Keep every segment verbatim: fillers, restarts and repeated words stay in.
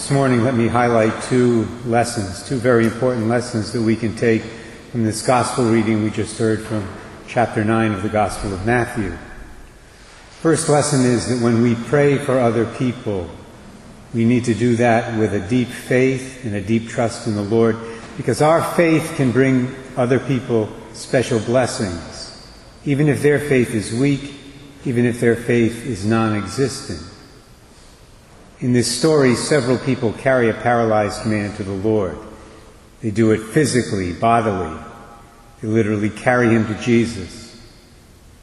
This morning, let me highlight two lessons, two very important lessons that we can take from this Gospel reading we just heard from chapter nine of the Gospel of Matthew. First lesson is that when we pray for other people, we need to do that with a deep faith and a deep trust in the Lord, because our faith can bring other people special blessings, even if their faith is weak, even if their faith is non-existent. In this story, several people carry a paralyzed man to the Lord. They do it physically, bodily. They literally carry him to Jesus.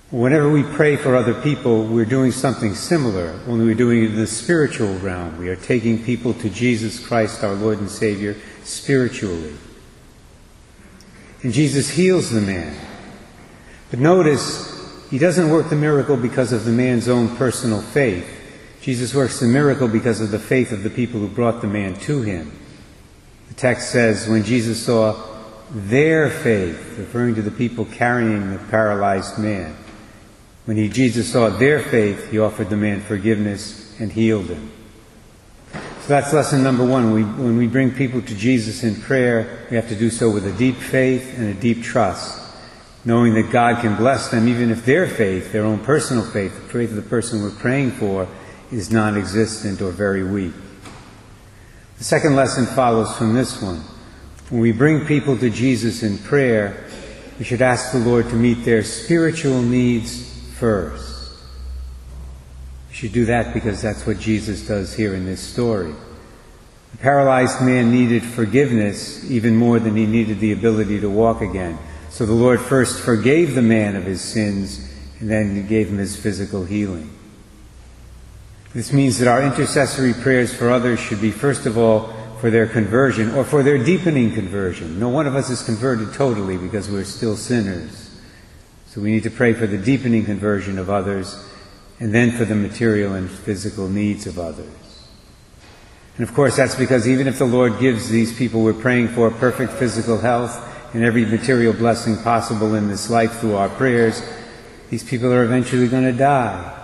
Whenever we pray for other people, we're doing something similar, only we're doing it in the spiritual realm. We are taking people to Jesus Christ, our Lord and Savior, spiritually. And Jesus heals the man. But notice, he doesn't work the miracle because of the man's own personal faith. Jesus works the miracle because of the faith of the people who brought the man to him. The text says, when Jesus saw their faith, referring to the people carrying the paralyzed man, when he, Jesus saw their faith, he offered the man forgiveness and healed him. So that's lesson number one. We, when we bring people to Jesus in prayer, we have to do so with a deep faith and a deep trust, knowing that God can bless them even if their faith, their own personal faith, the faith of the person we're praying for, is non-existent or very weak. The second lesson follows from this one. When we bring people to Jesus in prayer, we should ask the Lord to meet their spiritual needs first. We should do that because that's what Jesus does here in this story. The paralyzed man needed forgiveness even more than he needed the ability to walk again. So the Lord first forgave the man of his sins and then gave him his physical healing. This means that our intercessory prayers for others should be, first of all, for their conversion or for their deepening conversion. No one of us is converted totally because we're still sinners. So we need to pray for the deepening conversion of others and then for the material and physical needs of others. And of course, that's because even if the Lord gives these people we're praying for perfect physical health and every material blessing possible in this life through our prayers, these people are eventually going to die.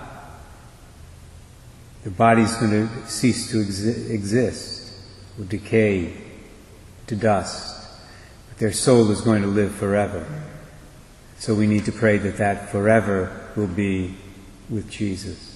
The body's going to cease to exi- exist, will decay to dust, but their soul is going to live forever. So we need to pray that that forever will be with Jesus.